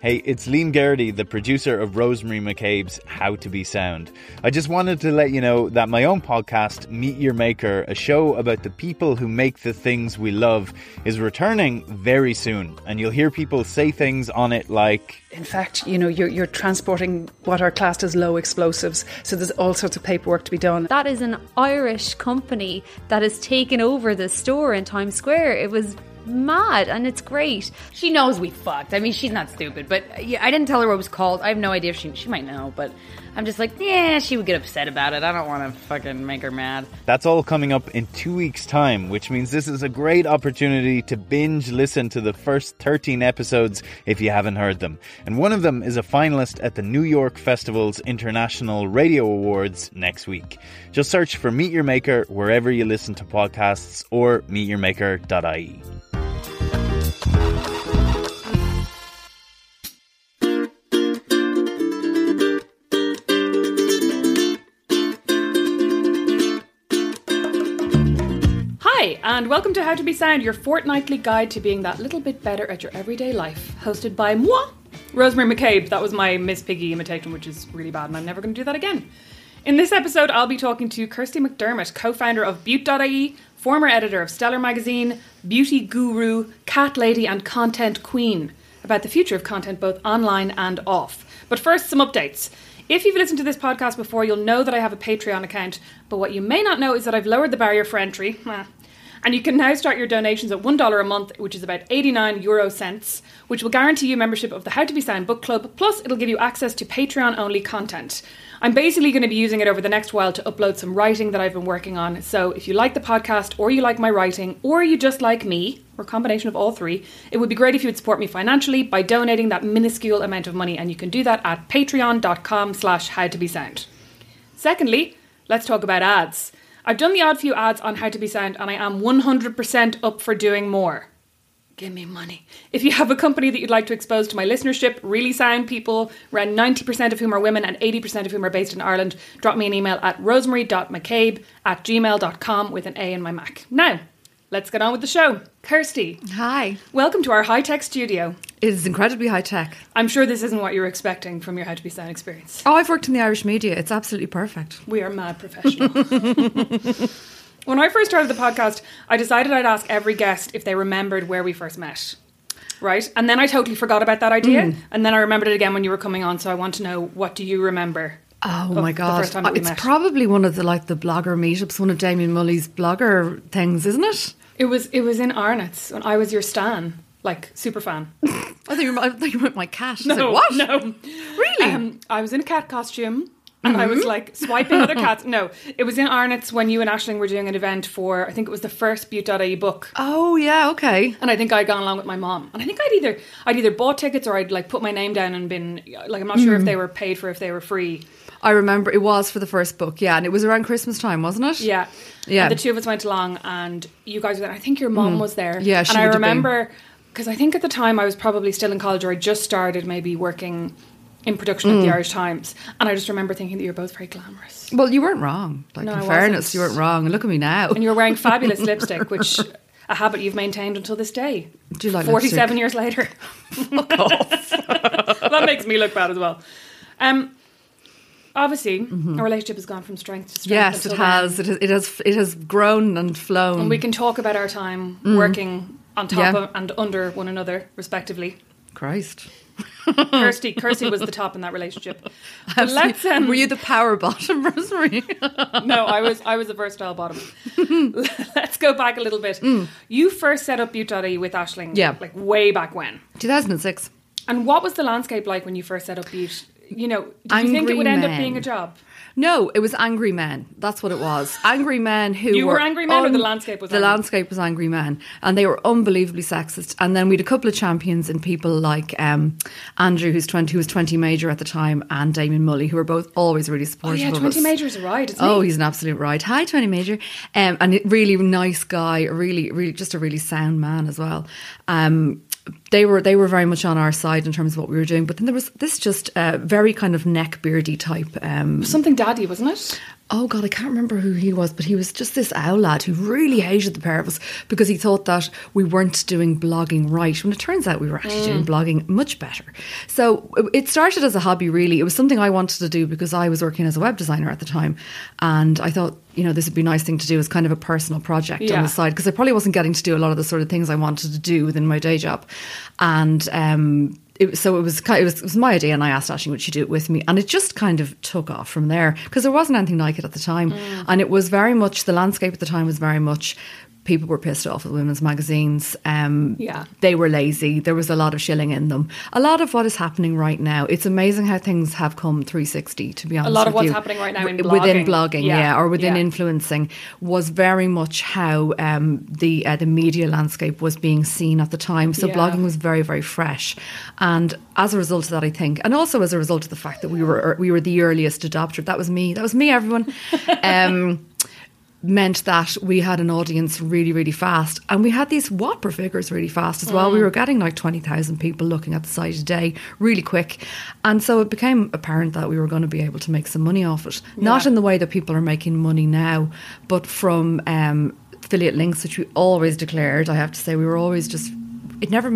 Hey, it's Liam Geraghty, the producer of Rosemary McCabe's How to Be Sound. I just wanted to let you know that my own podcast, Meet Your Maker, a show about the people who make the things we love, is returning very soon. And you'll hear people say things on it like... In fact, you know, you're transporting what are classed as low explosives, so there's all sorts of paperwork to be done. That is an Irish company that has taken over the store in Times Square. It was... mad, and it's great. She knows we fucked. I mean, she's not stupid, but yeah, I didn't tell her what it was called. I have no idea if she might know, but I'm just like, yeah, she would get upset about it. I don't want to fucking make her mad. That's all coming up in 2 weeks' time, which means this is a great opportunity to binge listen to the first 13 episodes if you haven't heard them. And one of them is a finalist at the New York Festival's International Radio Awards next week. Just search for Meet Your Maker wherever you listen to podcasts, or meetyourmaker.ie. And welcome to How to Be Sound, your fortnightly guide to being that little bit better at your everyday life. Hosted by moi, Rosemary McCabe. That was my Miss Piggy imitation, which is really bad, and I'm never going to do that again. In this episode, I'll be talking to Kirstie McDermott, co-founder of beaut.ie, former editor of Stellar Magazine, beauty guru, cat lady, and content queen, about the future of content both online and off. But first, some updates. If you've listened to this podcast before, you'll know that I have a Patreon account, but what you may not know is that I've lowered the barrier for entry. And you can now start your donations at $1 a month, which is about 89 euro cents, which will guarantee you membership of the How to Be Sound book club, plus it'll give you access to Patreon-only content. I'm basically going to be using it over the next while to upload some writing that I've been working on, so if you like the podcast, or you like my writing, or you just like me, or a combination of all three, it would be great if you would support me financially by donating that minuscule amount of money, and you can do that at patreon.com/howtobesound. Secondly, let's talk about ads. I've done the odd few ads on How to Be Sound, and I am 100% up for doing more. Give me money. If you have a company that you'd like to expose to my listenership, really sound people, around 90% of whom are women and 80% of whom are based in Ireland, drop me an email at rosemary.mccabe@gmail.com with an A in my Mac. Now, let's get on with the show. Kirstie. Hi. Welcome to our high-tech studio. It is incredibly high-tech. I'm sure this isn't what you were expecting from your How to Be Sound experience. Oh, I've worked in the Irish media. It's absolutely perfect. We are mad professional. When I first started the podcast, I decided I'd ask every guest if they remembered where we first met. Right? And then I totally forgot about that idea. And then I remembered it again when you were coming on, so I want to know, what do you remember? Oh my God. It's met. Probably one of the blogger meetups, one of Damien Mulley's blogger things, isn't it? It was in Arnott's when I was your stan, super fan. I think you meant my cat. No, like, what? No. Really? I was in a cat costume and I was swiping other cats. No, it was in Arnott's when you and Aisling were doing an event for, I think it was the first beaut.ie book. Oh yeah, okay. And I think I'd gone along with my mom. And I think I'd either bought tickets or I'd put my name down and been I'm not sure if they were paid for, if they were free. I remember it was for the first book, yeah, and it was around Christmas time, wasn't it? Yeah, yeah. And the two of us went along, and you guys were there. I think your mum was there. Yeah, she and I remember because I think at the time I was probably still in college, or I just started maybe working in production at the Irish Times, and I just remember thinking that you were both very glamorous. Well, you weren't wrong. No, in fairness, you weren't wrong. Look at me now, and you were wearing fabulous lipstick, which a habit you've maintained until this day. Do you like 47 years later? Fuck off. That makes me look bad as well. Obviously, our relationship has gone from strength to strength. Yes, it has. It has grown and flown. And we can talk about our time working on top of and under one another, respectively. Christ. Kirstie was the top in that relationship. But were you the power bottom, Rosemary? No, I was a versatile bottom. Let's go back a little bit. You first set up beaut.ie with Aisling, way back when. 2006. And what was the landscape like when you first set up beaut? you know, did you think it would end up being a job? No, it was angry men. That's what it was. Angry men who You were angry men, or the landscape was angry? The landscape was angry men. And they were unbelievably sexist. And then we had a couple of champions in people like Andrew, who was 20 Major at the time, and Damien Mulley, who were both always really supportive of us. Oh, yeah, 20 Major's a ride, isn't he? Oh, he's an absolute ride. Hi, 20 Major. And a really nice guy, really, just a really sound man as well. They were very much on our side in terms of what we were doing, but then there was this just very kind of neck beardy type something daddy, wasn't it? Oh God, I can't remember who he was, but he was just this owl lad who really hated the pair of us because he thought that we weren't doing blogging right, when it turns out we were actually doing blogging much better. So it started as a hobby, really. It was something I wanted to do because I was working as a web designer at the time, and I thought, you know, this would be a nice thing to do as kind of a personal project on the side, because I probably wasn't getting to do a lot of the sort of things I wanted to do within my day job. And it was my idea, and I asked Aisling, would she do it with me? And it just kind of took off from there, because there wasn't anything like it at the time. And it was very much, the landscape at the time was very much, people were pissed off at women's magazines. They were lazy. There was a lot of shilling in them. A lot of what is happening right now. It's amazing how things have come 360, to be honest with you. A lot of what's happening right now in blogging. Within blogging, or within influencing, was very much how the media landscape was being seen at the time. So blogging was very, very fresh. And as a result of that, I think, and also as a result of the fact that we were the earliest adopter. That was me. That was me, everyone. Meant that we had an audience really, really fast. And we had these whopper figures really fast as well. We were getting like 20,000 people looking at the site a day really quick. And so it became apparent that we were going to be able to make some money off it. Not in the way that people are making money now, but from affiliate links, which we always declared. I have to say, we were always just... It never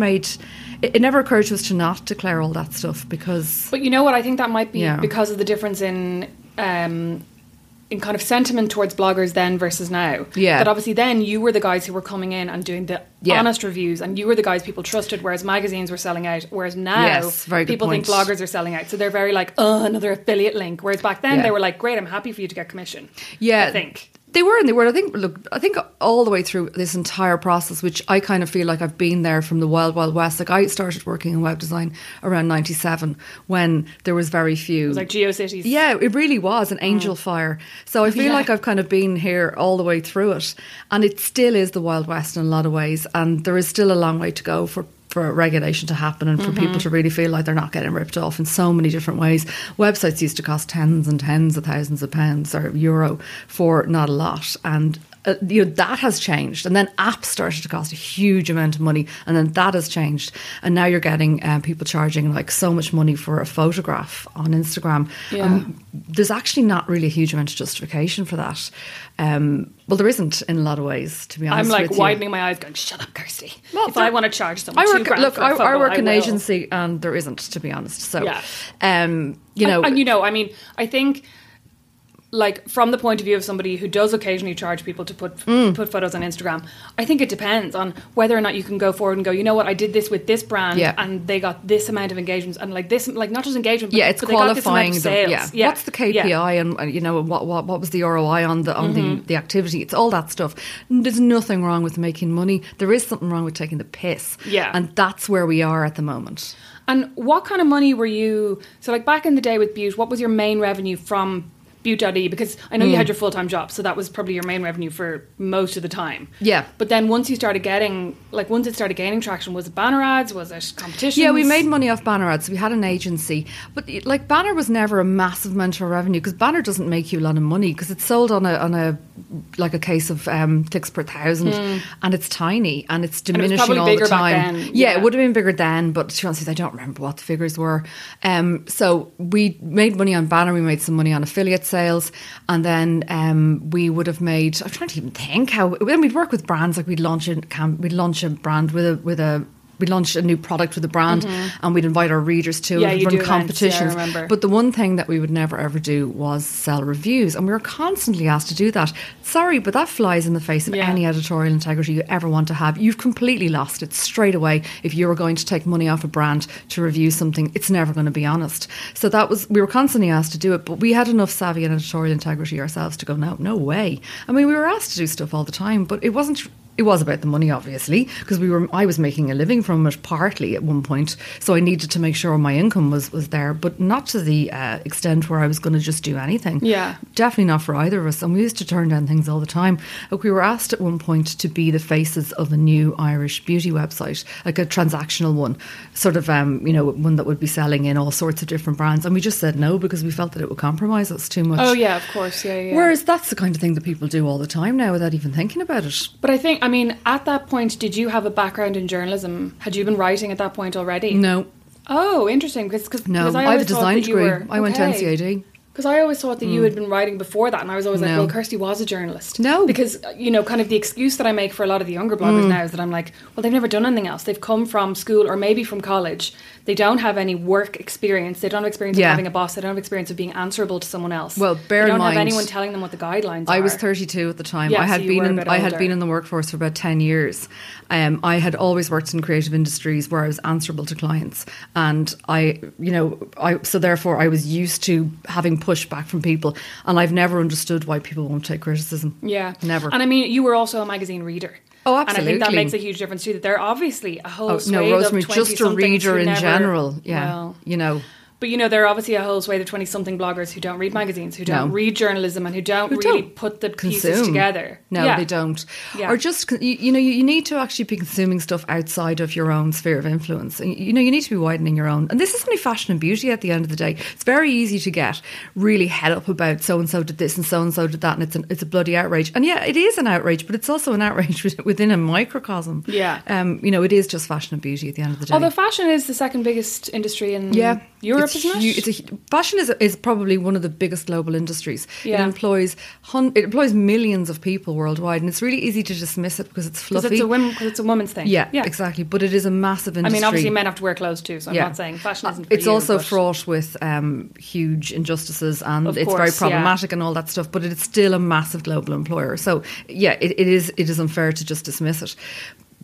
occurred to us to not declare all that stuff because... But you know what? I think that might be because of the difference in kind of sentiment towards bloggers then versus now. Yeah. But obviously then you were the guys who were coming in and doing the honest reviews, and you were the guys people trusted, whereas magazines were selling out, whereas now people think bloggers are selling out. So they're very like, oh, another affiliate link. Whereas back then they were like, great, I'm happy for you to get commission. Yeah. I think. They were. I think all the way through this entire process, which I kind of feel like I've been there from the wild, wild west. Like I started working in web design around 97 when there was very few. It was like GeoCities. Yeah, it really was an angel fire. So I feel like I've kind of been here all the way through it. And it still is the wild west in a lot of ways. And there is still a long way to go for regulation to happen and for people to really feel like they're not getting ripped off in so many different ways. Websites used to cost tens and tens of thousands of pounds or euro for not a lot. And that has changed. And then apps started to cost a huge amount of money. And then that has changed. And now you're getting people charging like so much money for a photograph on Instagram. Yeah. There's actually not really a huge amount of justification for that. Well, there isn't in a lot of ways, to be honest with you. I'm like widening my eyes going, shut up, Kirstie. Well, if I want to charge someone £2,000 for a photo, I work in an agency and there isn't, to be honest. So, you know. And, you know, I mean, I think... Like from the point of view of somebody who does occasionally charge people to put photos on Instagram, I think it depends on whether or not you can go forward and go, you know what, I did this with this brand and they got this amount of engagements and like this, like not just engagement, but, it's but qualifying they got this amount of sales. Yeah. What's the KPI and you know what was the ROI on the activity? It's all that stuff. There's nothing wrong with making money. There is something wrong with taking the piss. Yeah, and that's where we are at the moment. And what kind of money were you? So like back in the day with Beaut, what was your main revenue from? beaut.ie, because I know you had your full-time job, so that was probably your main revenue for most of the time. Yeah. But then once it started gaining traction, was it banner ads? Was it competitions? Yeah, we made money off banner ads. We had an agency. But like banner was never a massive amount of revenue because banner doesn't make you a lot of money because it's sold on a case of ticks per thousand and it's tiny and it's diminishing all the time. It would have been bigger then, but to be honest, I don't remember what the figures were. So we made money on banner. We made some money on affiliates. Sales, and then we would have made. I'm trying to even think how. When we'd work with brands, like we'd launch a new product with a brand, and we'd invite our readers to it, and run competitions. But the one thing that we would never ever do was sell reviews, and we were constantly asked to do that. Sorry, but that flies in the face of any editorial integrity you ever want to have. You've completely lost it straight away if you were going to take money off a brand to review something. It's never going to be honest. So we were constantly asked to do it, but we had enough savvy and editorial integrity ourselves to go, no way. I mean, we were asked to do stuff all the time, but it wasn't. It was about the money, obviously, because I was making a living from it partly at one point. So I needed to make sure my income was there, but not to the extent where I was going to just do anything. Yeah. Definitely not for either of us. And we used to turn down things all the time. Like, we were asked at one point to be the faces of a new Irish beauty website, like a transactional one, sort of, one that would be selling in all sorts of different brands. And we just said no because we felt that it would compromise us too much. Oh, yeah, of course. Yeah, yeah. Whereas that's the kind of thing that people do all the time now without even thinking about it. But I think, at that point, did you have a background in journalism? Had you been writing at that point already? No. Oh, interesting. Because I have a design degree. I went to NCAD. Because I always thought that you had been writing before that, and I was always like, well, Kirstie was a journalist. No. Because, kind of the excuse that I make for a lot of the younger bloggers now is that I'm like, well, they've never done anything else. They've come from school or maybe from college. They don't have any work experience. They don't have experience of having a boss. They don't have experience of being answerable to someone else. Well, bear in mind, they don't have anyone telling them what the guidelines are. I was 32 at the time. Yeah, I had been in the workforce for about 10 years. I had always worked in creative industries where I was answerable to clients. And I was used to having pushback from people, and I've never understood why people won't take criticism. Yeah, never. And you were also a magazine reader. Oh, absolutely. And I think that makes a huge difference too. That they're obviously a whole swathe of 20-somethings. No, Rosemary, just a reader in general. Yeah, well, But there are obviously a whole swathe of 20-something bloggers who don't read magazines, who don't read journalism, and who don't really put the pieces together. No, they don't. Yeah. Or just, you need to actually be consuming stuff outside of your own sphere of influence. You need to be widening your own. And this is only fashion and beauty at the end of the day. It's very easy to get really head up about so-and-so did this and so-and-so did that, and it's a bloody outrage. And yeah, it is an outrage, but it's also an outrage within a microcosm. Yeah. It is just fashion and beauty at the end of the day. Although fashion is the second biggest industry in Europe. Fashion is probably one of the biggest global industries. Yeah. It employs millions of people worldwide, and it's really easy to dismiss it because it's fluffy. Because it's a woman's thing. Yeah, yeah, exactly. But it is a massive industry. Obviously men have to wear clothes too, so I'm not saying fashion isn't for It's you, also fraught with huge injustices, and it's very problematic and all that stuff, but it's still a massive global employer. So, yeah, it is unfair to just dismiss it.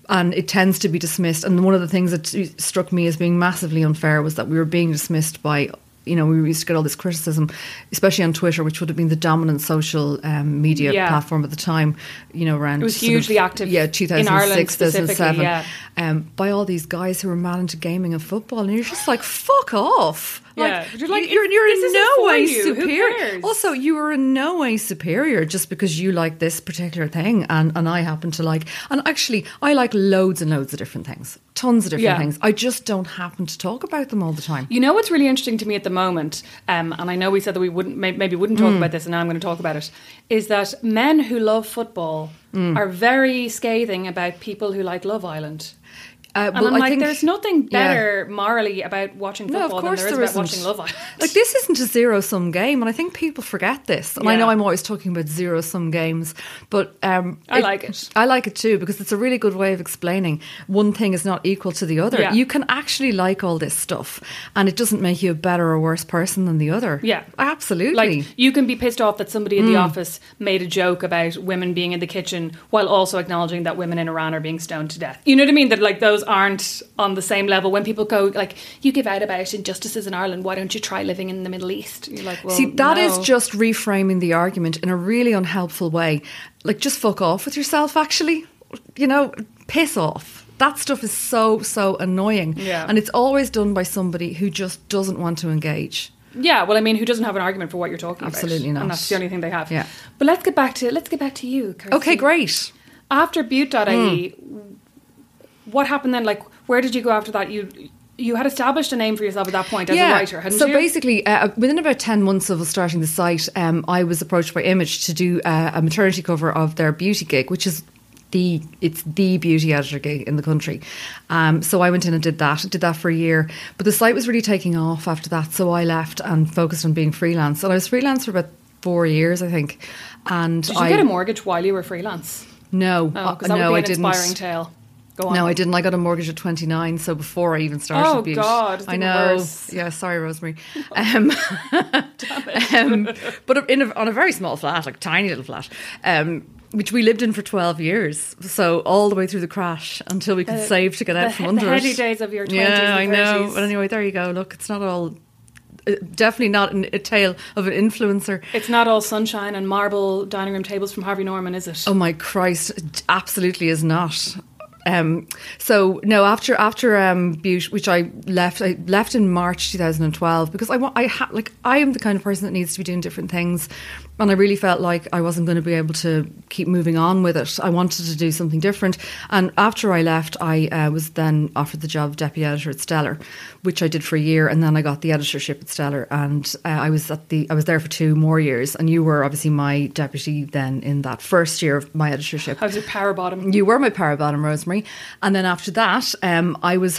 And it tends to be dismissed. And one of the things that struck me as being massively unfair was that we were being dismissed by, we used to get all this criticism, especially on Twitter, which would have been the dominant social media platform at the time, around... It was hugely active. Yeah, 2006, in Ireland specifically, 2007. Yeah. By all these guys who were mad into gaming and football. And you're just like, fuck off. You're in no way superior. Also, you are in no way superior just because you like this particular thing, and I happen to like. And actually, I like loads and loads of different things, tons of different things. I just don't happen to talk about them all the time. You know what's really interesting to me at the moment, and I know we said that we wouldn't talk about this, and now I'm going to talk about it, is that men who love football are very scathing about people who like Love Island. I think there's nothing better morally about watching football than there is about watching Love Island. Like, this isn't a zero-sum game, and I think people forget this. And I know I'm always talking about zero-sum games, but... I like it too, because it's a really good way of explaining one thing is not equal to the other. Yeah. You can actually like all this stuff, and it doesn't make you a better or worse person than the other. Yeah. Absolutely. Like, you can be pissed off that somebody in the office made a joke about women being in the kitchen while also acknowledging that women in Iran are being stoned to death. You know what I mean? That, like, those aren't on the same level. When people go like, you give out about injustices in Ireland, why don't you try living in the Middle East? You're like, well, see, that is just reframing the argument in a really unhelpful way. Like, just fuck off with yourself, actually. Piss off. That stuff is so, so annoying. Yeah. And it's always done by somebody who just doesn't want to engage. Yeah, well, who doesn't have an argument for what you're talking about? Absolutely not. And that's the only thing they have. Yeah. But let's get back to you, Kirstie. Okay, great. After beaut.ie, what happened then? Like, where did you go after that? You had established a name for yourself at that point as a writer, hadn't you? So basically, within about 10 months of us starting the site, I was approached by Image to do a maternity cover of their beauty gig, which is the beauty editor gig in the country. So I went in and did that for a year. But the site was really taking off after that, so I left and focused on being freelance. And I was freelance for about 4 years, I think. And did you get a mortgage while you were freelance? No. Oh, because that would be an inspiring tale. No, I didn't. I got a mortgage at 29, so before I even started. Oh, beaut. God. I know. Reverse. Yeah, sorry, Rosemary. But on a very small flat, like tiny little flat, which we lived in for 12 years. So all the way through the crash until we could save to get out from under it. The heady days of your 20s and 30s. Yeah, I know. But anyway, there you go. Look, it's not all definitely not a tale of an influencer. It's not all sunshine and marble dining room tables from Harvey Norman, is it? Oh my Christ, it absolutely is not. So no, after Beaut, which I left in March 2012 because I am the kind of person that needs to be doing different things, and I really felt like I wasn't going to be able to keep moving on with it. I wanted to do something different, and after I left, I was then offered the job of deputy editor at Stellar, which I did for a year, and then I got the editorship at Stellar, and I was there for 2 more years, and you were obviously my deputy then in that first year of my editorship. I was your power bottom. You were my power bottom, Rosemary. And then after that, I was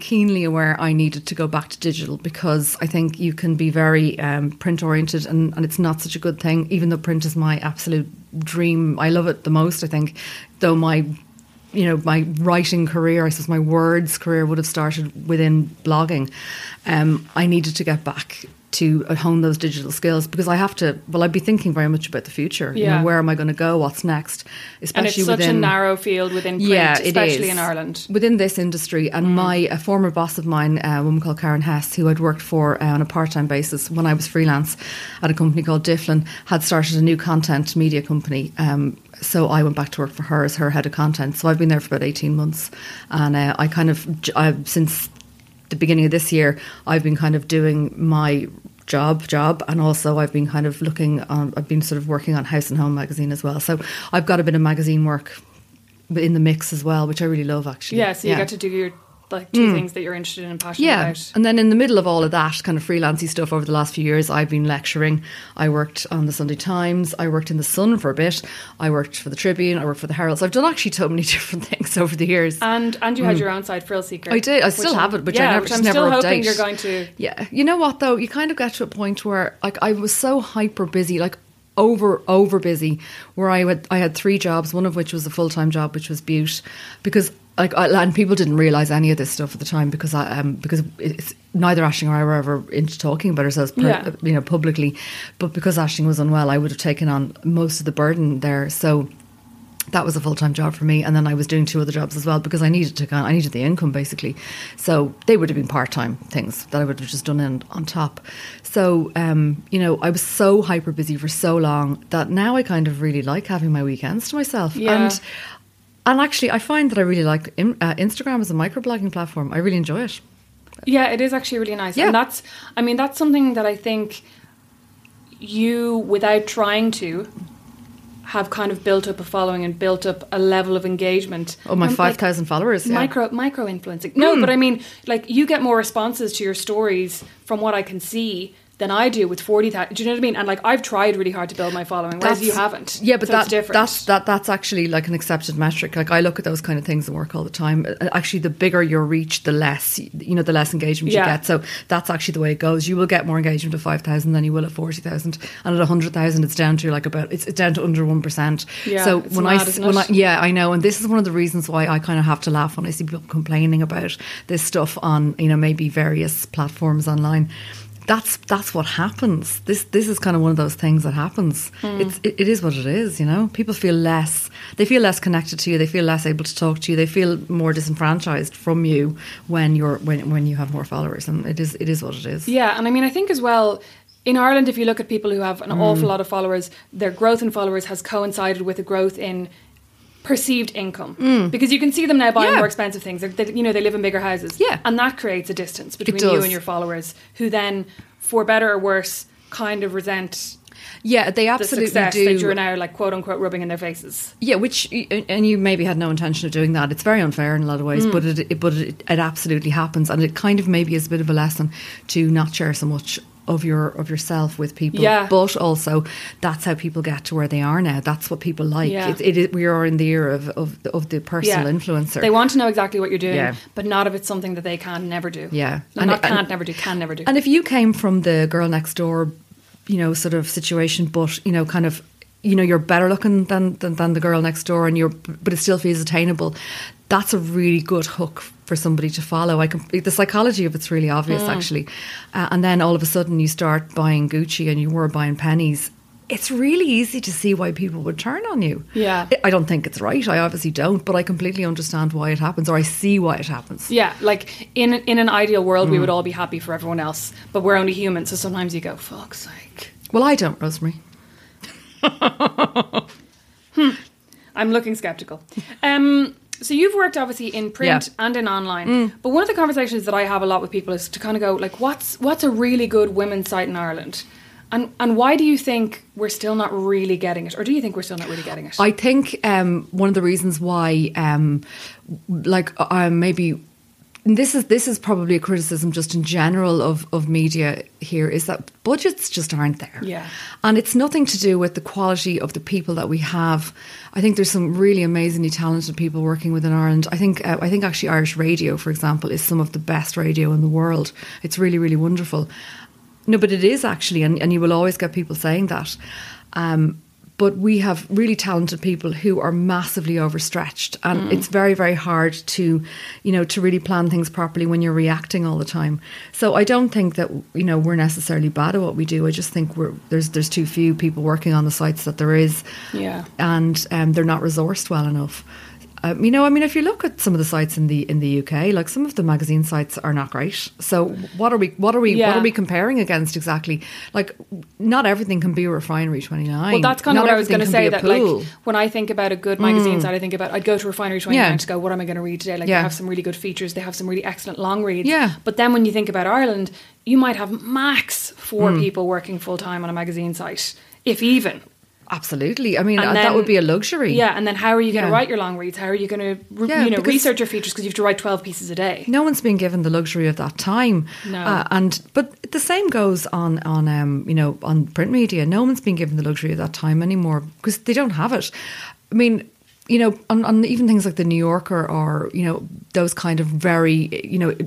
keenly aware I needed to go back to digital, because I think you can be very print-oriented and it's not such a good thing, even though print is my absolute dream. I love it the most, I think, though my writing career, I suppose my words career would have started within blogging. I needed to get back to hone those digital skills, because I'd be thinking very much about the future. Yeah. Where am I going to go? What's next? Especially and it's such a narrow field within print, especially in Ireland. Within this industry. And my former boss of mine, a woman called Karen Hess, who I'd worked for on a part-time basis when I was freelance at a company called Difflin, had started a new content media company. So I went back to work for her as her head of content. So I've been there for about 18 months. And since the beginning of this year, I've been kind of doing my job, and also I've been kind of working on House and Home magazine as well, so I've got a bit of magazine work in the mix as well, which I really love, actually. You get to do your two things that you're interested in and passionate about. And then in the middle of all of that kind of freelancy stuff over the last few years, I've been lecturing. I worked on the Sunday Times, I worked in the Sun for a bit, I worked for the Tribune, I worked for the Herald. So I've done actually so many different things over the years. And you had your own side, Frill Seeker. I did. I still have it, which I'm still hoping you're going to. Yeah. You know what though? You kind of get to a point where I was so hyper busy, over busy, where I had 3 jobs, one of which was a full-time job, which was Beaut, because and people didn't realise any of this stuff at the time, because it's neither Aisling or I were ever into talking about ourselves publicly, but because Aisling was unwell, I would have taken on most of the burden there. So that was a full-time job for me, and then I was doing 2 other jobs as well, because I needed the income basically. So they would have been part-time things that I would have just done on top. So I was so hyper busy for so long that now I kind of really like having my weekends to myself. Yeah. And actually, I find that I really like Instagram as a microblogging platform. I really enjoy it. Yeah, it is actually really nice. Yeah. And that's something that I think you, without trying to, have kind of built up a following and built up a level of engagement. Oh, my 5,000 followers. Yeah. Micro-influencing. No, but I mean, you get more responses to your stories from what I can see than I do with 40,000. Do you know what I mean? And I've tried really hard to build my following, whereas you haven't. Yeah, but that's different. That's actually like an accepted metric. I look at those kind of things and work all the time. Actually, the bigger your reach, the less engagement you get. So that's actually the way it goes. You will get more engagement at 5,000 than you will at 40,000, and at 100,000, it's down to it's down to under 1%. Yeah, so I know, and this is one of the reasons why I kind of have to laugh when I see people complaining about this stuff on maybe various platforms online. That's what happens. This is kind of one of those things that happens. It is what it is, People feel less. They feel less connected to you. They feel less able to talk to you. They feel more disenfranchised from you when you have more followers. And it is what it is. Yeah, and I mean, I think as well, in Ireland, if you look at people who have an awful lot of followers, their growth in followers has coincided with a growth in perceived income, because you can see them now buying more expensive things. They live in bigger houses, and that creates a distance between you and your followers, who then, for better or worse, kind of resent. Yeah, they absolutely do. The success that you're now, quote unquote, rubbing in their faces. Yeah, and you maybe had no intention of doing that. It's very unfair in a lot of ways, but it absolutely happens, and it kind of maybe is a bit of a lesson to not share so much of yourself with people, but also that's how people get to where they are now. That's what people like. Yeah. We are in the era of the personal influencer. They want to know exactly what you're doing, but not if it's something that they can never do. Yeah, can never do. And if you came from the girl next door, sort of situation, but kind of, you're better looking than the girl next door, but it still feels attainable. That's a really good hook for somebody to follow. The psychology of it's really obvious, actually. And then all of a sudden you start buying Gucci, and you were buying pennies it's really easy to see why people would turn on you. Yeah. I don't think it's right. I obviously don't, but I completely understand why it happens, or I see why it happens. Yeah, like in an ideal world, we would all be happy for everyone else, but we're only human, so sometimes you go, fuck's sake. Well, I don't, Rosemary. I'm looking sceptical. So you've worked obviously in print and in online, but one of the conversations that I have a lot with people is to kind of go, like, what's a really good women's site in Ireland? And why do you think we're still not really getting it? Or do you think we're still not really getting it? I think one of the reasons why, maybe... And this is probably a criticism just in general of media here, is that budgets just aren't there. Yeah. And it's nothing to do with the quality of the people that we have. I think there's some really amazingly talented people working within Ireland. I think actually Irish radio, for example, is some of the best radio in the world. It's really, really wonderful. No, but it is actually, and you will always get people saying that. But we have really talented people who are massively overstretched, and it's very, very hard to, to really plan things properly when you're reacting all the time. So I don't think that, we're necessarily bad at what we do. I just think there's too few people working on the sites that there is, and they're not resourced well enough. If you look at some of the sites in the UK, like some of the magazine sites are not great. So what are we comparing against exactly? Like, not everything can be a Refinery 29. Well, that's kind of what I was going to say. That pool. Like, when I think about a good magazine site, I'd go to Refinery 29 to go, what am I going to read today? Like, they have some really good features. They have some really excellent long reads. Yeah. But then when you think about Ireland, you might have max 4 people working full time on a magazine site, if even. Absolutely. I mean, that would be a luxury. Yeah, and then how are you going to write your long reads? How are you going to research your features? Because you have to write 12 pieces a day. No one's been given the luxury of that time. No. But the same goes on print media. No one's been given the luxury of that time anymore because they don't have it. I mean, on even things like the New Yorker or, those kind of very,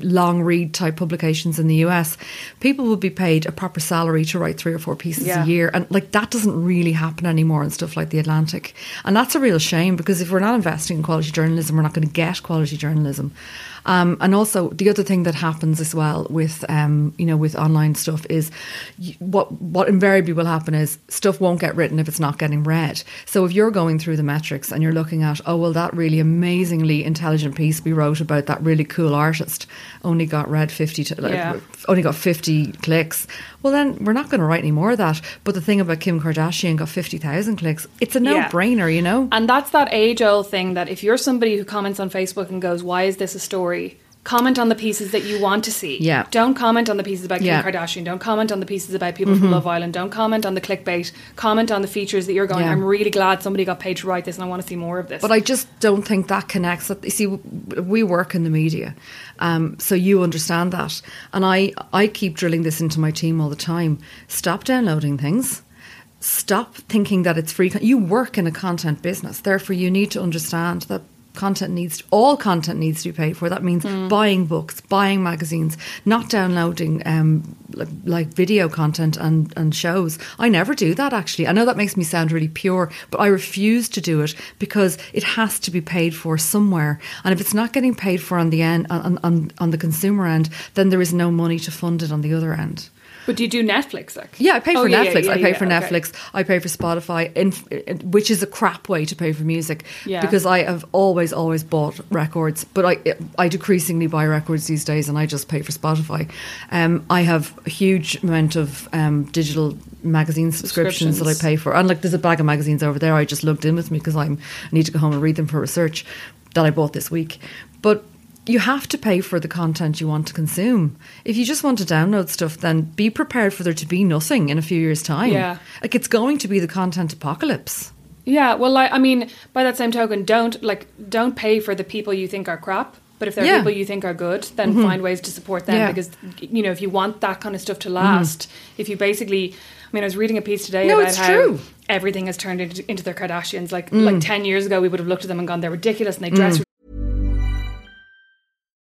long read type publications in the US, people would be paid a proper salary to write 3 or 4 pieces a year. And like, that doesn't really happen anymore in stuff like The Atlantic. And that's a real shame, because if we're not investing in quality journalism, we're not going to get quality journalism. And also the other thing that happens as well with online stuff is what invariably will happen is stuff won't get written if it's not getting read. So if you're going through the metrics and you're looking at, oh, well, that really amazingly intelligent piece we wrote about that really cool artist only got read 50 clicks. Well, then we're not going to write any more of that. But the thing about Kim Kardashian got 50,000 clicks. It's a no-brainer, And that's that age-old thing that if you're somebody who comments on Facebook and goes, why is this a story? Comment on the pieces that you want to see. Yeah. Don't comment on the pieces about Kim Kardashian. Don't comment on the pieces about people from Love Island. Don't comment on the clickbait. Comment on the features that you're going, I'm really glad somebody got paid to write this and I want to see more of this. But I just don't think that connects. You see, we work in the media, so you understand that. And I keep drilling this into my team all the time. Stop downloading things. Stop thinking that it's free. You work in a content business. Therefore, you need to understand that all content needs to be paid for. That means buying books, buying magazines, not downloading like video content and shows. I never do that, actually. I know that makes me sound really pure, but I refuse to do it because it has to be paid for somewhere. And if it's not getting paid for on the end, on the consumer end, then there is no money to fund it on the other end. But do you do Netflix? Like? Yeah, I pay for Netflix. I pay for Netflix. I pay for Spotify, which is a crap way to pay for music because I have always bought records. But I decreasingly buy records these days, and I just pay for Spotify. I have a huge amount of digital magazine subscriptions that I pay for. And like, there's a bag of magazines over there I just lugged in with me because I need to go home and read them for research that I bought this week. But you have to pay for the content you want to consume. If you just want to download stuff, then be prepared for there to be nothing in a few years' time. Yeah. Like, it's going to be the content apocalypse. Yeah, well, by that same token, don't pay for the people you think are crap. But if there are people you think are good, then find ways to support them because, if you want that kind of stuff to last, if you basically... I mean, I was reading a piece today about how everything has turned into their Kardashians. Like, 10 years ago, we would have looked at them and gone, they're ridiculous and they dress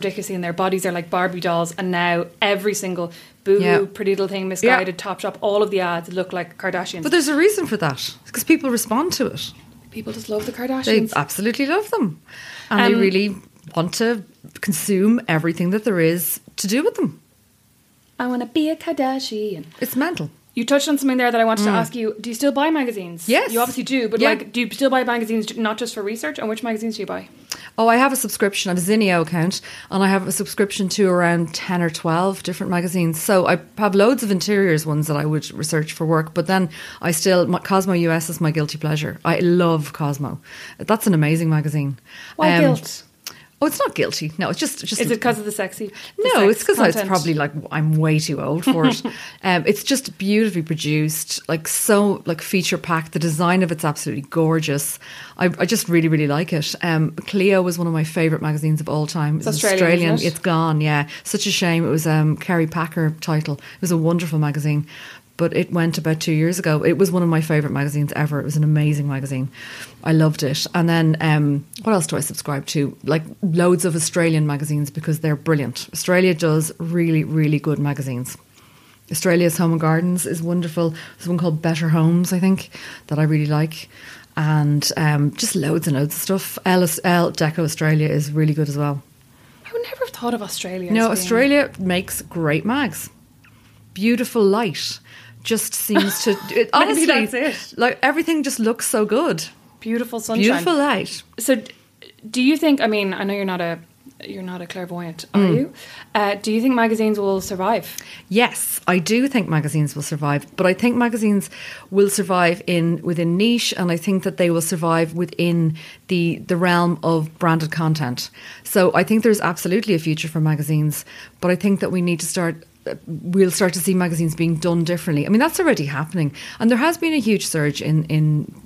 Delicacy in their bodies, they're like Barbie dolls, and now every single Boohoo, Pretty Little Thing, Misguided, Topshop, all of the ads look like Kardashians. But there's a reason for that, because people respond to it. People just love the Kardashians. They absolutely love them, and they really want to consume everything that there is to do with them. I want to be a Kardashian. It's mental. You touched on something there that I wanted to ask you. Do you still buy magazines? Yes. You obviously do, but do you still buy magazines not just for research? And which magazines do you buy? Oh, I have a subscription. I have a Zinio account, and I have a subscription to around 10 or 12 different magazines. So I have loads of interiors ones that I would research for work, but then I still... Cosmo US is my guilty pleasure. I love Cosmo. That's an amazing magazine. Why guilt? Oh, it's not guilty. No, it's just... Is it because of the sexy? No, it's because it's probably like I'm way too old for it. It's just beautifully produced, so feature packed. The design of it's absolutely gorgeous. I just really, really like it. Clio was one of my favourite magazines of all time. It's Australian. Isn't it? It's gone, yeah. Such a shame. It was Kerry Packer title. It was a wonderful magazine, but it went about 2 years ago. It was one of my favourite magazines ever. It was an amazing magazine. I loved it. And then what else do I subscribe to? Loads of Australian magazines, because they're brilliant. Australia does really, really good magazines. Australia's Home and Gardens is wonderful. There's one called Better Homes, I think, that I really like. And just loads and loads of stuff. El Deco Australia is really good as well. I would never have thought of Australia. No, Australia makes great mags. Beautiful light. Just seems to... It, honestly, that's it. Everything just looks so good. Beautiful sunshine. Beautiful light. So do you think... I mean, I know you're not a clairvoyant, are you? Do you think magazines will survive? Yes, I do think magazines will survive. But I think magazines will survive within niche, and I think that they will survive within the realm of branded content. So I think there's absolutely a future for magazines, but I think that we'll start to see magazines being done differently. I mean, that's already happening. And there has been a huge surge in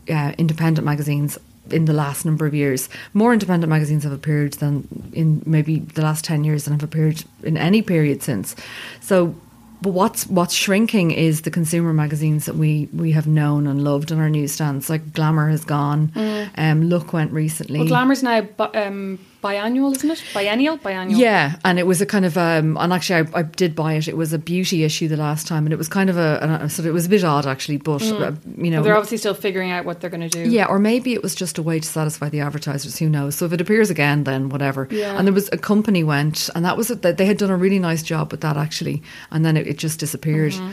independent magazines in the last number of years. More independent magazines have appeared than in maybe the last 10 years than have appeared in any period since. So, but what's shrinking is the consumer magazines that we have known and loved on our newsstands. Like Glamour has gone. Look went recently. Well, Glamour's now... biannual, isn't it? Biennial. Yeah, and it was a kind of, and actually I did buy it. It was a beauty issue the last time, and it was kind of it was a bit odd actually, but you know, they're obviously still figuring out what they're going to do. Yeah, or maybe it was just a way to satisfy the advertisers. Who knows? So if it appears again, then whatever. Yeah. And there was a company went, and that was it. They had done a really nice job with that actually, and then it just disappeared. Mm-hmm.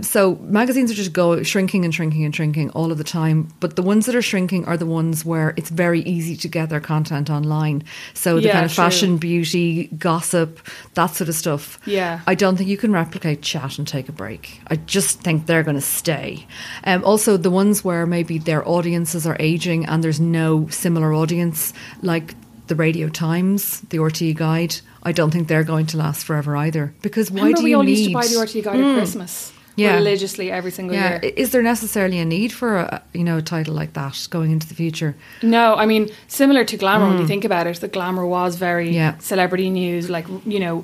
So magazines are just shrinking and shrinking and shrinking all of the time. But the ones that are shrinking are the ones where it's very easy to get their content online. So the kind of fashion, beauty, gossip, that sort of stuff. Yeah, I don't think you can replicate Chat and Take a Break. I just think they're going to stay. Also, the ones where maybe their audiences are aging and there's no similar audience, like the Radio Times, the RTE Guide. I don't think they're going to last forever either. Because why do you need... Remember, we all used to buy the RTE Guide at Christmas. Yeah. Religiously every single year. Is there necessarily a need for a title like that going into the future? No, I mean, similar to Glamour, when you think about it, the Glamour was very celebrity news,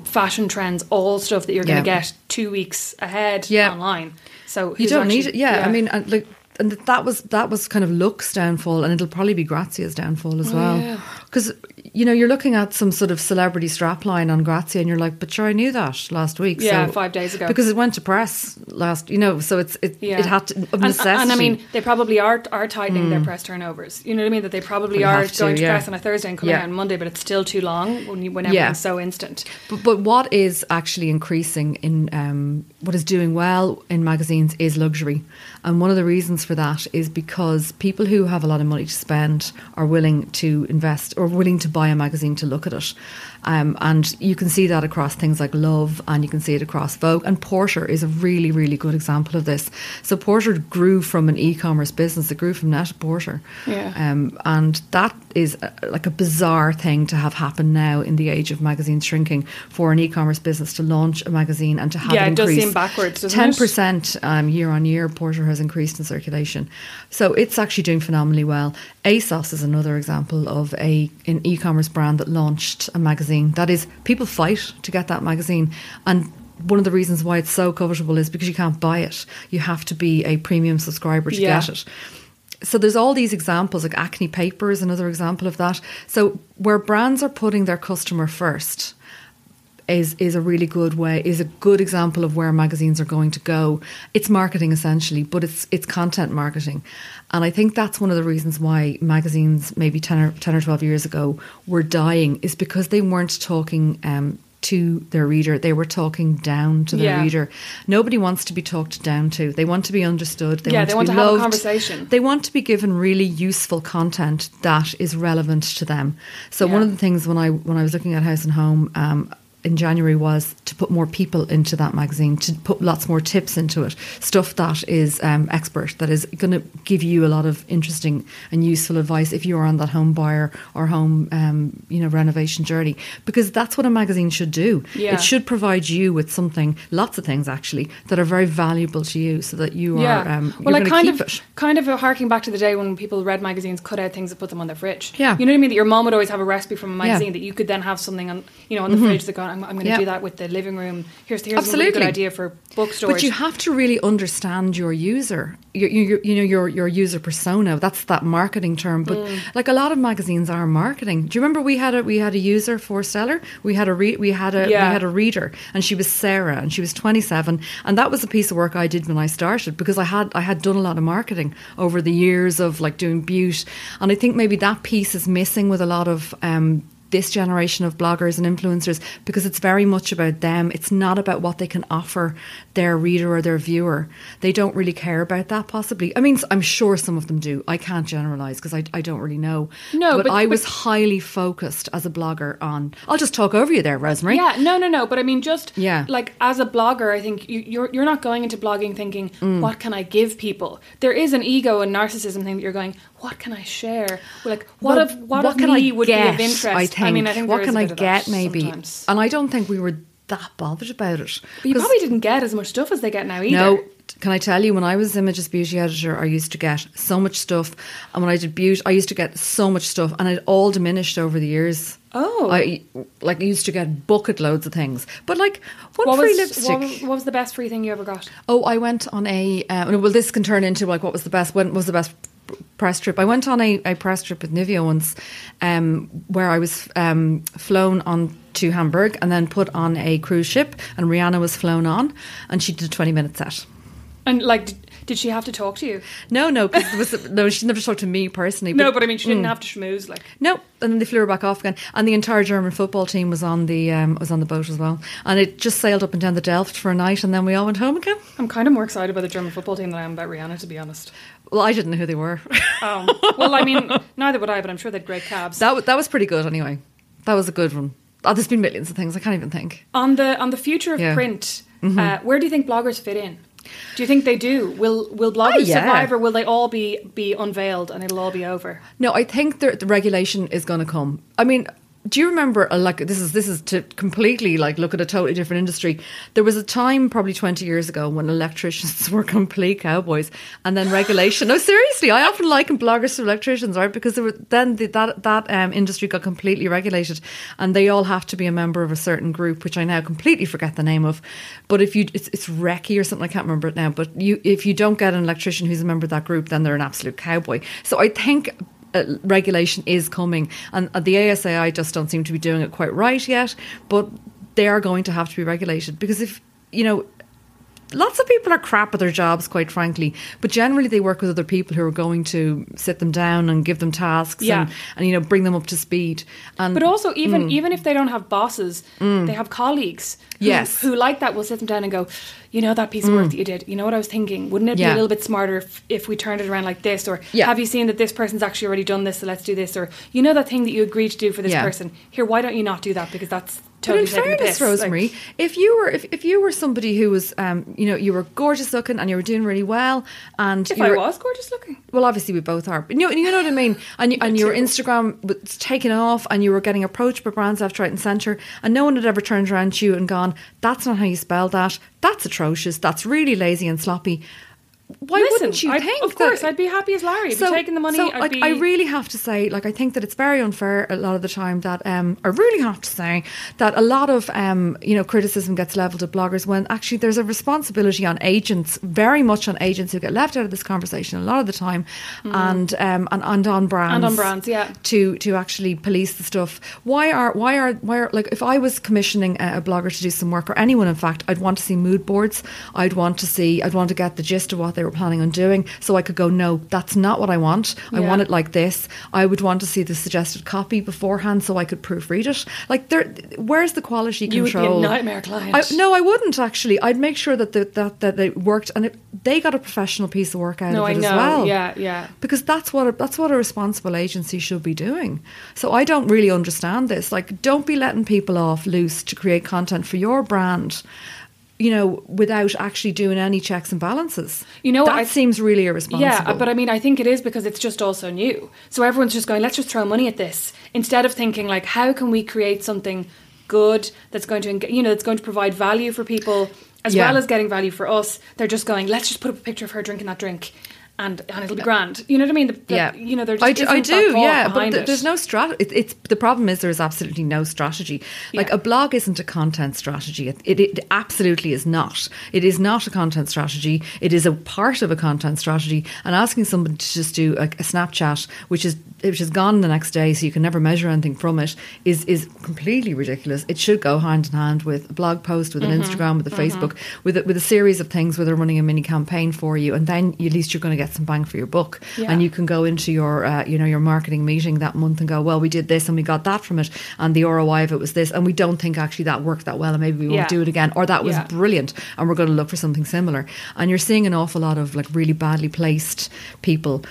fashion trends, all stuff that you're going to get 2 weeks ahead online. So you don't need it. Yeah, I mean, and that was kind of Look's downfall, and it'll probably be Grazia's downfall as well. Because you know, you're looking at some sort of celebrity strapline on Grazia and you're like, but sure, I knew that last week. Yeah, so, 5 days ago. Because it went to press last, you know, so it had to, of necessity. And I mean, they probably are tightening their press turnovers. You know what I mean? That they probably are going to press on a Thursday and coming out on Monday, but it's still too long when everything's so instant. But what is actually increasing in, what is doing well in magazines is luxury. And one of the reasons for that is because people who have a lot of money to spend are willing to invest or willing to buy a magazine to look at it. And you can see that across things like Love, and you can see it across Vogue. And Porter is a really, really good example of this. So Porter grew from an e-commerce business. It grew from Net Porter. Yeah. And that is like a bizarre thing to have happen now in the age of magazines shrinking, for an e-commerce business to launch a magazine and to have it increase. Yeah, it does seem backwards, doesn't it? 10% year on year, Porter has increased in circulation. So it's actually doing phenomenally well. ASOS is another example of an e-commerce brand that launched a magazine. That is, people fight to get that magazine, and one of the reasons why it's so covetable is because you can't buy it. You have to be a premium subscriber to get it. So there's all these examples, like Acne Paper is another example of that. So where brands are putting their customer first is a really good way, is a good example of where magazines are going to go. It's marketing essentially, but it's content marketing. And I think that's one of the reasons why magazines maybe 10 or 12 years ago were dying, is because they weren't talking to their reader. They were talking down to their reader. Nobody wants to be talked down to. They want to be understood. They want to be loved. They want to have a conversation. They want to be given really useful content that is relevant to them. So one of the things when I was looking at House and Home in January was to put more people into that magazine, to put lots more tips into it, stuff that is expert, that is going to give you a lot of interesting and useful advice if you are on that home buyer or home renovation journey, because that's what a magazine should do. It should provide you with something, lots of things actually, that are very valuable to you, so that you are well, you're going to keep it. Kind of harking back to the day when people read magazines, cut out things and put them on their fridge. You know what I mean? That your mom would always have a recipe from a magazine that you could then have something on, you know, on the fridge that got. I'm going to do that with the living room. Here's a really good idea for book storage. But you have to really understand your user, your user persona. That's that marketing term. But like, a lot of magazines are marketing. Do you remember we had a user for Stellar? We had a reader, and she was Sarah, and she was 27, and that was a piece of work I did when I started, because I had done a lot of marketing over the years of like doing Beaut, and I think maybe that piece is missing with a lot of. This generation of bloggers and influencers, because it's very much about them. It's not about what they can offer their reader or their viewer. They don't really care about that, possibly. I mean, I'm sure some of them do. I can't generalise because I don't really know. No, but I was highly focused as a blogger on... I'll just talk over you there, Rosemary. Yeah, no. But I mean, just like as a blogger, I think you're not going into blogging thinking, what can I give people? There is an ego and narcissism thing that you're going, what can I share? Like, what of me would be of interest? I think what can I get, maybe? Sometimes. And I don't think we were that bothered about it. But you probably didn't get as much stuff as they get now either. No. Can I tell you, when I was Image's beauty editor, I used to get so much stuff. And when I did Beaut, I used to get so much stuff. And it all diminished over the years. Oh. I used to get bucket loads of things. But like, what free lipstick? What was the best free thing you ever got? Oh, I went on a... well, this can turn into like, what was the best press trip. I went on a press trip with Nivea once, where I was flown on to Hamburg and then put on a cruise ship, and Rihanna was flown on, and she did a 20-minute set. And like, did she have to talk to you? No, because no, she never talked to me personally. But, no, but I mean, she didn't have to schmooze, like. No, and then they flew her back off again, and the entire German football team was on the boat as well, and it just sailed up and down the Delft for a night, and then we all went home again. I'm kind of more excited about the German football team than I am about Rihanna, to be honest. Well, I didn't know who they were. Well, I mean, neither would I, but I'm sure they had great cabs. That was pretty good anyway. That was a good one. Oh, there's been millions of things. I can't even think. On the future of print, where do you think bloggers fit in? Do you think they do? Will bloggers survive, or will they all be unveiled and it'll all be over? No, I think the regulation is going to come. I mean... Do you remember, like, this is to completely, like, look at a totally different industry. There was a time probably 20 years ago when electricians were complete cowboys, and then regulation. No, seriously, I often liken bloggers to electricians, right? Because that industry got completely regulated, and they all have to be a member of a certain group, which I now completely forget the name of. But if it's Recce or something, I can't remember it now. But if you don't get an electrician who's a member of that group, then they're an absolute cowboy. So I think regulation is coming, and the ASAI just don't seem to be doing it quite right yet, but they are going to have to be regulated, because if, you know, lots of people are crap at their jobs, quite frankly, but generally they work with other people who are going to sit them down and give them tasks and you know, bring them up to speed. And but also even if they don't have bosses, they have colleagues who like that will sit them down and go, you know, that piece of work that you did, you know what I was thinking, wouldn't it be a little bit smarter if we turned it around like this, or have you seen that this person's actually already done this, so let's do this, or you know that thing that you agreed to do for this person, here, why don't you not do that, because that's totally taking the piss. But in fairness, Rosemary, like, if you were somebody who was you know, you were gorgeous looking and you were doing really well, and I was gorgeous looking. Well, obviously we both are. But you know what I mean. And your Instagram was taking off, and you were getting approached by brands left, right, and centre, and no one had ever turned around to you and gone, "That's not how you spell that. That's atrocious. That's really lazy and sloppy." Why wouldn't you think? Of course, I'd be happy as Larry. I'd be taking the money. So I really have to say, like, I think that it's very unfair a lot of the time that I really have to say that a lot of you know, criticism gets levelled at bloggers, when actually there's a responsibility on agents, very much on agents, who get left out of this conversation a lot of the time, and on brands, to actually police the stuff. Why are like, if I was commissioning a blogger to do some work, or anyone in fact, I'd want to see mood boards. I'd want to get the gist of what they were planning on doing, so I could go, no, that's not what I want. I want it like this. I would want to see the suggested copy beforehand, so I could proofread it. Like, where's the quality control? You would be a nightmare client. I wouldn't actually. I'd make sure that that they worked, and they got a professional piece of work out of it as well. Yeah. Because that's what a responsible agency should be doing. So I don't really understand this. Like, don't be letting people off loose to create content for your brand, you know, without actually doing any checks and balances. You know, that seems really irresponsible. Yeah, but I mean, I think it is, because it's just all so new. So everyone's just going, let's just throw money at this, instead of thinking, like, how can we create something good that's going to, you know, that's going to provide value for people as well as getting value for us. They're just going, let's just put up a picture of her drinking that drink, and it'll be grand. You know what I mean? You know, they're just but there's no strategy. The problem is there is absolutely no strategy. Like, a blog isn't a content strategy. It absolutely is not. It is not a content strategy. It is a part of a content strategy. And asking somebody to just do a Snapchat, which is gone the next day, so you can never measure anything from it, is completely ridiculous. It should go hand in hand with a blog post, with an Instagram, with a Facebook, with a series of things where they're running a mini campaign for you, and then at least you're going to get some bang for your buck, and you can go into your you know, your marketing meeting that month and go, well, we did this and we got that from it, and the ROI of it was this, and we don't think actually that worked that well, and maybe we won't do it again, or that was brilliant and we're going to look for something similar. And you're seeing an awful lot of, like, really badly placed people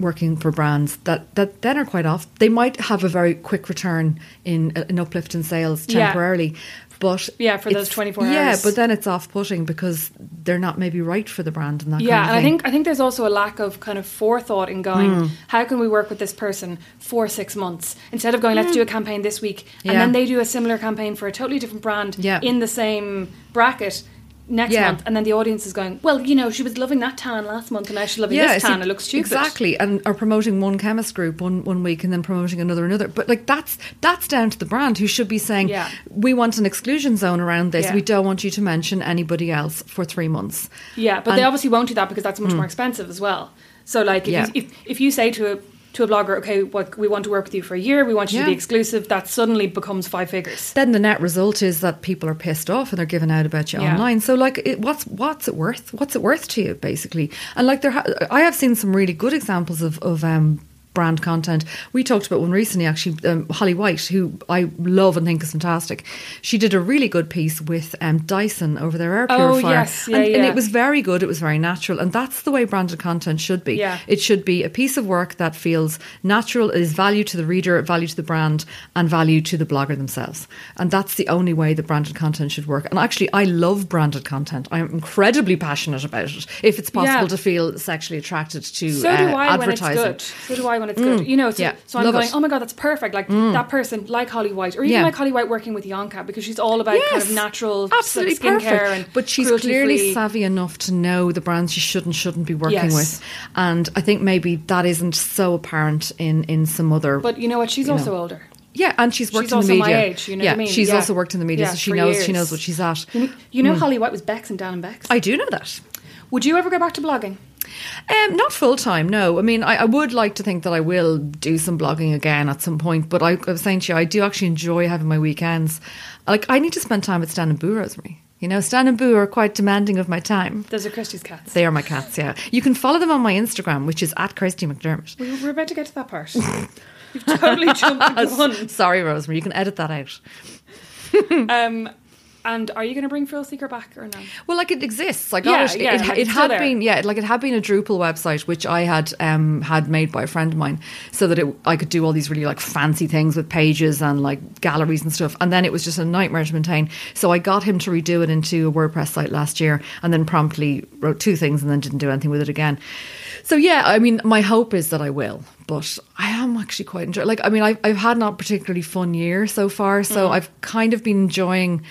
working for brands that then are quite off. They might have a very quick return in an uplift in sales temporarily, but for those 24 hours. Yeah, but then it's off-putting, because they're not maybe right for the brand and that kind of thing. Yeah, and I think there's also a lack of kind of forethought in going, how can we work with this person for 6 months? Instead of going, let's do a campaign this week, and then they do a similar campaign for a totally different brand in the same bracket next month, and then the audience is going, well, you know, she was loving that tan last month, and now she's loving this tan. It looks stupid. Exactly, and are promoting one chemist group one week and then promoting another. But, like, that's down to the brand, who should be saying, we want an exclusion zone around this. We don't want you to mention anybody else for 3 months. Yeah, but they obviously won't do that, because that's much more expensive as well. So, like, if you say to a blogger, okay, we want to work with you for a year, we want you to be exclusive, that suddenly becomes 5 figures. Then the net result is that people are pissed off and they're giving out about you online. So, like, what's it worth? What's it worth to you, basically? And, like, I have seen some really good examples of brand content. We talked about one recently, actually, Holly White, who I love and think is fantastic. She did a really good piece with Dyson over their air purifier. Oh, yes. And it was very good. It was very natural. And that's the way branded content should be. Yeah. It should be a piece of work that feels natural, is value to the reader, value to the brand, and value to the blogger themselves. And that's the only way that branded content should work. And actually, I love branded content. I'm incredibly passionate about it. If it's possible to feel sexually attracted to advertising. So do I when it's good, you know, so I'm going, oh my god, that's perfect, like that person, like Holly White, or even like Holly White working with Yonka, because she's all about kind of natural, absolutely skincare, and but she's clearly savvy enough to know the brands she should and shouldn't be working with, and I think maybe that isn't so apparent in some other, but you know what, she's also older. Yeah, and she's in the media. She's also my age, you know what I mean? She's also worked in the media, so she knows what she's at. You know Holly White was Bex and Dan and Bex. I do know that. Would you ever go back to blogging? Not full-time, no. I mean, I would like to think that I will do some blogging again at some point, but I was saying to you, I do actually enjoy having my weekends. Like, I need to spend time with Stan and Boo, Rosemary. You know, Stan and Boo are quite demanding of my time. Those are Kirstie's cats. They are my cats, yeah. You can follow them on my Instagram, which is @KirstieMcDermott. We're about to get to that part. You've totally jumped the gun. Sorry, Rosemary, you can edit that out. And are you going to bring Thrill Seeker back or no? Well, like, it exists. Like, honestly, it had been a Drupal website, which I had had made by a friend of mine, so that I could do all these really, like, fancy things with pages and, like, galleries and stuff. And then it was just a nightmare to maintain. So I got him to redo it into a WordPress site last year, and then promptly wrote two things and then didn't do anything with it again. So, yeah, I mean, my hope is that I will. But I am actually quite enjoying... Like, I mean, I've had not particularly fun year so far, so I've kind of been enjoying...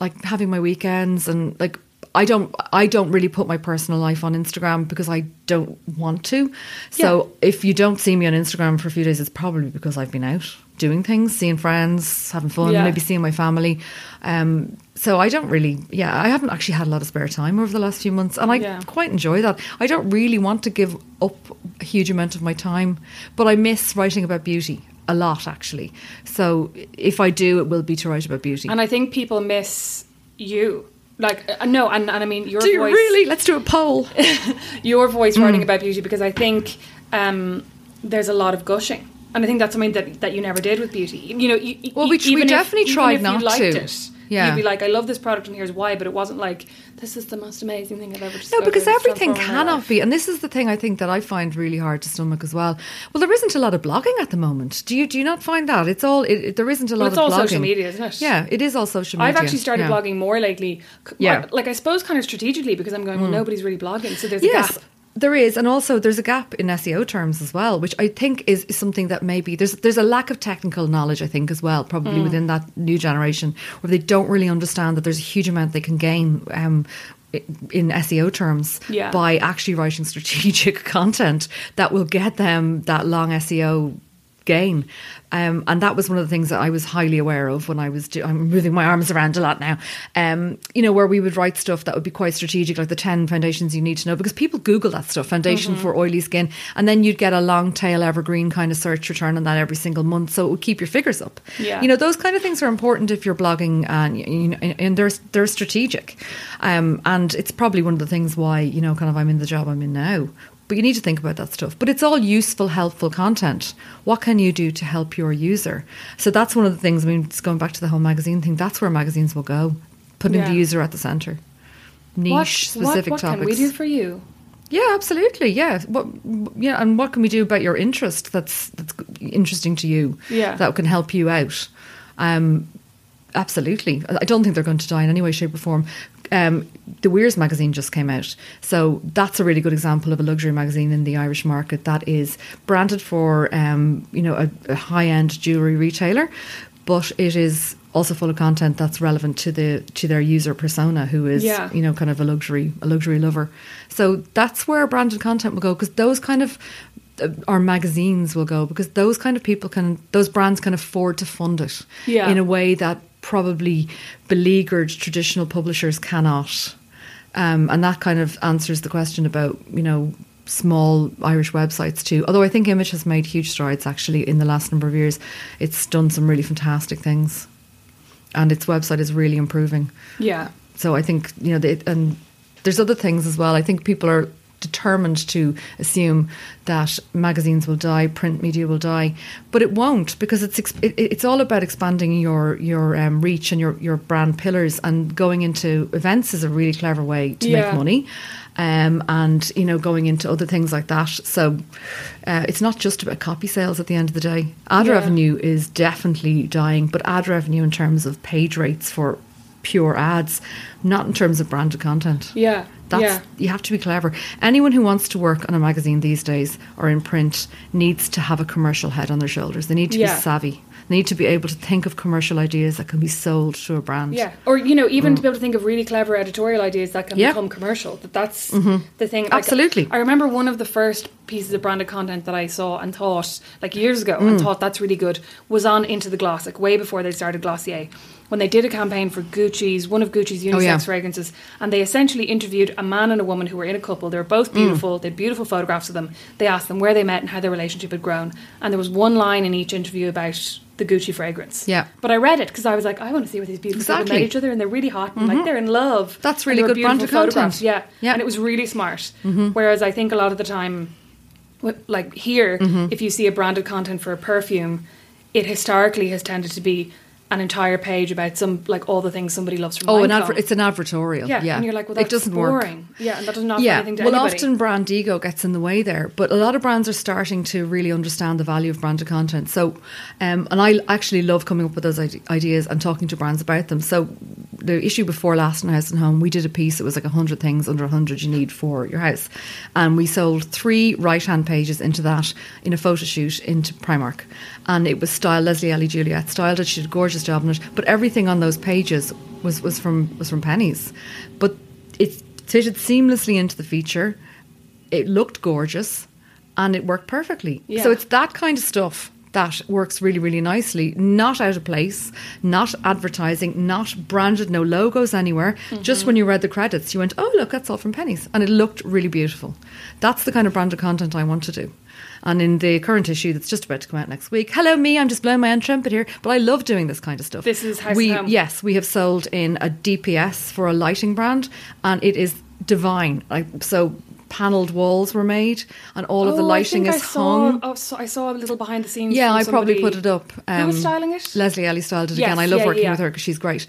like having my weekends, and like I don't really put my personal life on Instagram because I don't want to. Yeah. So if you don't see me on Instagram for a few days, it's probably because I've been out doing things, seeing friends, having fun, maybe seeing my family. So I don't really, I haven't actually had a lot of spare time over the last few months, and I quite enjoy that. I don't really want to give up a huge amount of my time, but I miss writing about beauty. A lot, actually. So if I do, it will be to write about beauty. And I think people miss you. Like, no, and I mean, your voice... Do you really? Let's do a poll. Your voice writing about beauty, because I think there's a lot of gushing. And I think that's something that you never did with beauty. You know, we definitely tried not to. Even if you liked it. Yeah. You'd be like, I love this product and here's why, but it wasn't like, this is the most amazing thing I've ever discovered. No, because everything cannot be, and this is the thing I think that I find really hard to stomach as well. Well, there isn't a lot of blogging at the moment. Do you not find that? It's all, there isn't a lot of blogging. It's all social media, isn't it? Yeah, it is all social media. I've actually started blogging more lately. Yeah. Like, I suppose kind of strategically, because I'm going, well, nobody's really blogging, so there's a gap. There is, and also there's a gap in SEO terms as well, which I think is something that maybe there's a lack of technical knowledge, I think, as well, probably within that new generation, where they don't really understand that there's a huge amount they can gain in SEO terms by actually writing strategic content that will get them that long SEO gain. And that was one of the things that I was highly aware of when I was I'm moving my arms around a lot now, you know, where we would write stuff that would be quite strategic, like the 10 foundations you need to know, because people Google that stuff, foundation for oily skin, and then you'd get a long tail evergreen kind of search return on that every single month, so it would keep your figures up. You know, those kind of things are important if you're blogging, and you know, and they're strategic, and it's probably one of the things why, you know, kind of I'm in the job I'm in now. But you need to think about that stuff. But it's all useful, helpful content. What can you do to help your user? So that's one of the things. I mean, it's going back to the whole magazine thing. That's where magazines will go, putting the user at the centre. Niche, specific what topics. What can we do for you? Yeah, absolutely. Yeah. And what can we do about your interest that's interesting to you? Yeah. That can help you out. Absolutely. I don't think they're going to die in any way, shape or form. The Weir's magazine just came out. So that's a really good example of a luxury magazine in the Irish market that is branded for, you know, a high-end jewellery retailer, but it is also full of content that's relevant to their user persona, who is, you know, kind of a luxury lover. So that's where branded content will go, because those kind of... our magazines will go, because those kind of people those brands can afford to fund it in a way that probably beleaguered traditional publishers cannot. And that kind of answers the question about, you know, small Irish websites too. Although I think Image has made huge strides actually in the last number of years. It's done some really fantastic things, and its website is really improving. Yeah. So I think, you know, and there's other things as well. I think people are determined to assume that magazines will die, print media will die, but it won't, because it's all about expanding your reach and your brand pillars, and going into events is a really clever way to make money, and you know, going into other things like that. So it's not just about copy sales at the end of the day. Ad revenue is definitely dying, but ad revenue in terms of page rates for pure ads, not in terms of branded content. Yeah. You have to be clever. Anyone who wants to work on a magazine these days or in print needs to have a commercial head on their shoulders. They need to be savvy. They need to be able to think of commercial ideas that can be sold to a brand. Yeah, or, you know, even to be able to think of really clever editorial ideas that can become commercial. That's the thing. Like, absolutely. I remember one of the first pieces of branded content that I saw and thought, like years ago, and thought that's really good, was on Into the Gloss, like way before they started Glossier. When they did a campaign for Gucci's, one of Gucci's unisex sex fragrances, and they essentially interviewed a man and a woman who were in a couple. They were both beautiful. They had beautiful photographs of them. They asked them where they met and how their relationship had grown, and there was one line in each interview about the Gucci fragrance. Yeah. But I read it because I was like, I want to see what these beautiful people met each other, and they're really hot and like they're in love. That's really good brand of content. Yeah. And it was really smart. Mm-hmm. Whereas I think a lot of the time, like here, if you see a branded content for a perfume, it historically has tended to be an entire page about some, like, all the things somebody loves from Lancome. It's an advertorial. Yeah, yeah. And you're like, well, that's boring. Work. Yeah, and that does not do anything to anybody. Often brand ego gets in the way there, but a lot of brands are starting to really understand the value of branded content. So, and I actually love coming up with those ideas and talking to brands about them. So the issue before last in House and Home, we did a piece, it was like 100 things under 100 you need for your house. And we sold 3 right-hand pages into that in a photo shoot into Primark. And it was styled, Leslie Ellie Juliet styled it, she did a gorgeous job on it, but everything on those pages was from pennies, but it fitted seamlessly into the feature. It looked gorgeous and it worked perfectly. So it's that kind of stuff that works really, really nicely. Not out of place, not advertising, not branded, no logos anywhere. Just when you read the credits you went, oh look, that's all from pennies, and it looked really beautiful. That's the kind of branded content I want to do. And in the current issue that's just about to come out next week, hello me, I'm just blowing my own trumpet here, but I love doing this kind of stuff. This is House and Home. Yes, we have sold in a DPS for a lighting brand, and it is divine. So panelled walls were made, and all of the lighting hung. I saw a little behind the scenes. Yeah, I probably put it up. Who was styling it? Leslie Ellie styled it again. I love working with her because she's great.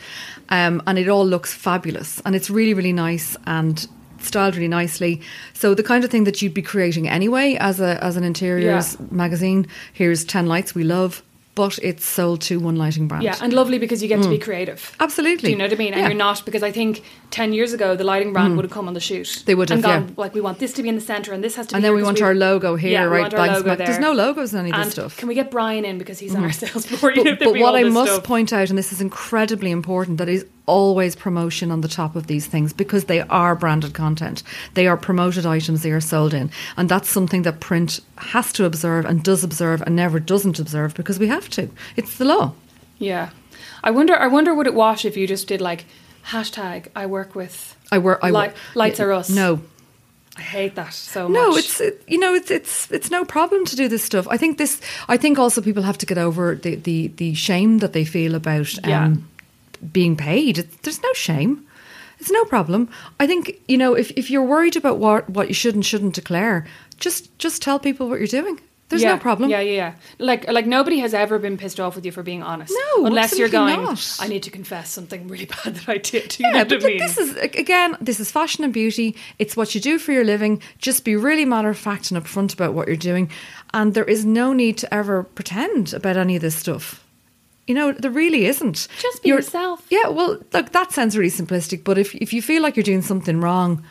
And it all looks fabulous, and it's really, really nice and styled really nicely. So the kind of thing that you'd be creating anyway as an interiors magazine. Here's 10 lights we love, but it's sold to one lighting brand. Yeah, and lovely because you get to be creative. Absolutely. Do you know what I mean? And you're not, because I think 10 years ago the lighting brand would have come on the shoot. They would have, and gone, like, we want this to be in the centre and this has to be and then we want our logo here, right? There's no logos in any of this stuff. Can we get Brian in because he's on our sales board? But what I must point out, and this is incredibly important, that is always promotion on the top of these things, because they are branded content. They are promoted items, they are sold in. And that's something that print has to observe and does observe and never doesn't observe, because we have to. It's the law. Yeah. I wonder would it wash if you just did like #, Lights Are Us. No. I hate that so much. No, it's no problem to do this stuff. I think also people have to get over the shame that they feel about being paid. There's no shame. It's no problem. I think, if you're worried about what you should and shouldn't declare, just tell people what you're doing. There's no problem. Yeah. Like nobody has ever been pissed off with you for being honest. No, unless you're going, not. I need to confess something really bad that I did. You know what I mean? This is fashion and beauty. It's what you do for your living. Just be really matter of fact and upfront about what you're doing, and there is no need to ever pretend about any of this stuff. There really isn't. Just be yourself. Yeah, well, look, that sounds really simplistic, but if you feel like you're doing something wrong,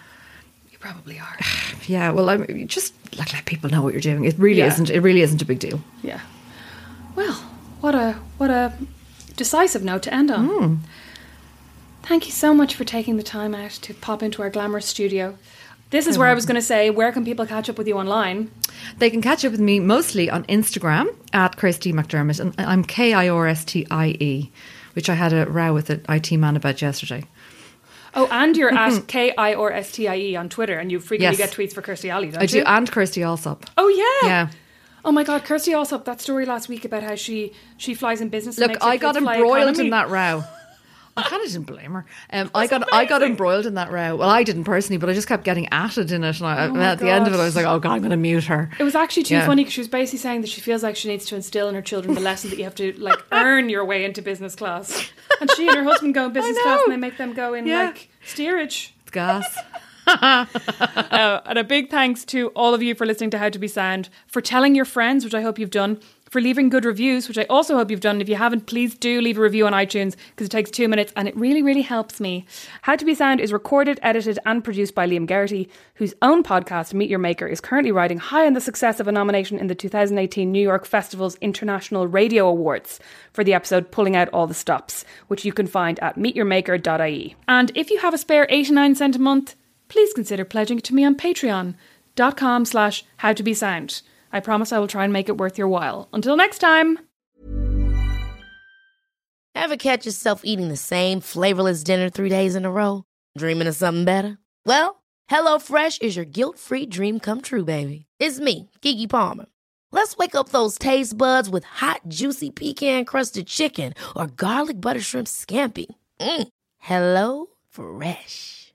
you probably are. Yeah, well, just let people know what you're doing. It really isn't. It really isn't a big deal. Yeah. Well, what a decisive note to end on. Thank you so much for taking the time out to pop into our glamorous studio. This is where I was going to say, where can people catch up with you online? They can catch up with me mostly on Instagram at Kirstie McDermott, and I'm KIRSTIE, which I had a row with an IT man about yesterday. Oh, and you're at KIRSTIE on Twitter, and you frequently get tweets for Kirstie Alley, don't you? I do, and Kirstie Allsop. Oh, yeah. Yeah. Oh my God, Kirstie Allsop, that story last week about how she flies in business. Look, I got embroiled in that row. I kind of didn't blame her. I got embroiled in that row. Well, I didn't personally, but I just kept getting atted in it. And at the end of it, I was like, oh God, I'm going to mute her. It was actually too funny because she was basically saying that she feels like she needs to instill in her children the lesson that you have to like earn your way into business class. And she and her husband go in business class and they make them go in like steerage. It's gas. And a big thanks to all of you for listening to How to Be Sound, for telling your friends, which I hope you've done, for leaving good reviews, which I also hope you've done. If you haven't, please do leave a review on iTunes because it takes 2 minutes and it really, really helps me. How to Be Sound is recorded, edited and produced by Liam Geraghty, whose own podcast, Meet Your Maker, is currently riding high on the success of a nomination in the 2018 New York Festival's International Radio Awards for the episode Pulling Out All the Stops, which you can find at meetyourmaker.ie. And if you have a spare 89 cents a month, please consider pledging to me on patreon.com/howtobesound. I promise I will try and make it worth your while. Until next time. Ever catch yourself eating the same flavorless dinner 3 days in a row? Dreaming of something better? Well, HelloFresh is your guilt-free dream come true, baby. It's me, Keke Palmer. Let's wake up those taste buds with hot, juicy pecan-crusted chicken or garlic butter shrimp scampi. Mm. Hello Fresh.